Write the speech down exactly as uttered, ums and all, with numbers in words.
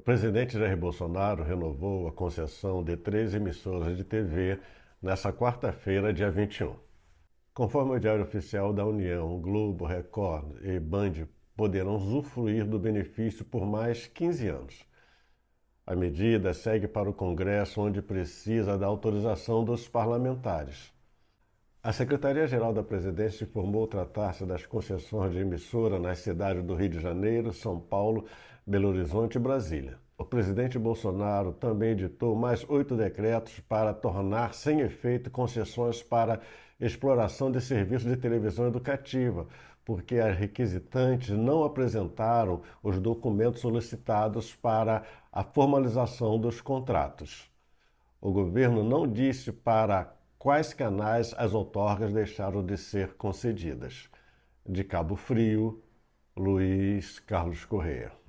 O presidente Jair Bolsonaro renovou a concessão de três emissoras de T V nesta quarta-feira, dia vinte e um. Conforme o Diário Oficial da União, Globo, Record e Band poderão usufruir do benefício por mais quinze anos. A medida segue para o Congresso, onde precisa da autorização dos parlamentares. A Secretaria-Geral da Presidência informou tratar-se das concessões de emissora nas cidades do Rio de Janeiro, São Paulo, Belo Horizonte e Brasília. O presidente Bolsonaro também editou mais oito decretos para tornar sem efeito concessões para exploração de serviços de televisão educativa, porque as requisitantes não apresentaram os documentos solicitados para a formalização dos contratos. O governo não disse para quais canais as outorgas deixaram de ser concedidas. De Cabo Frio, Luiz Carlos Correia.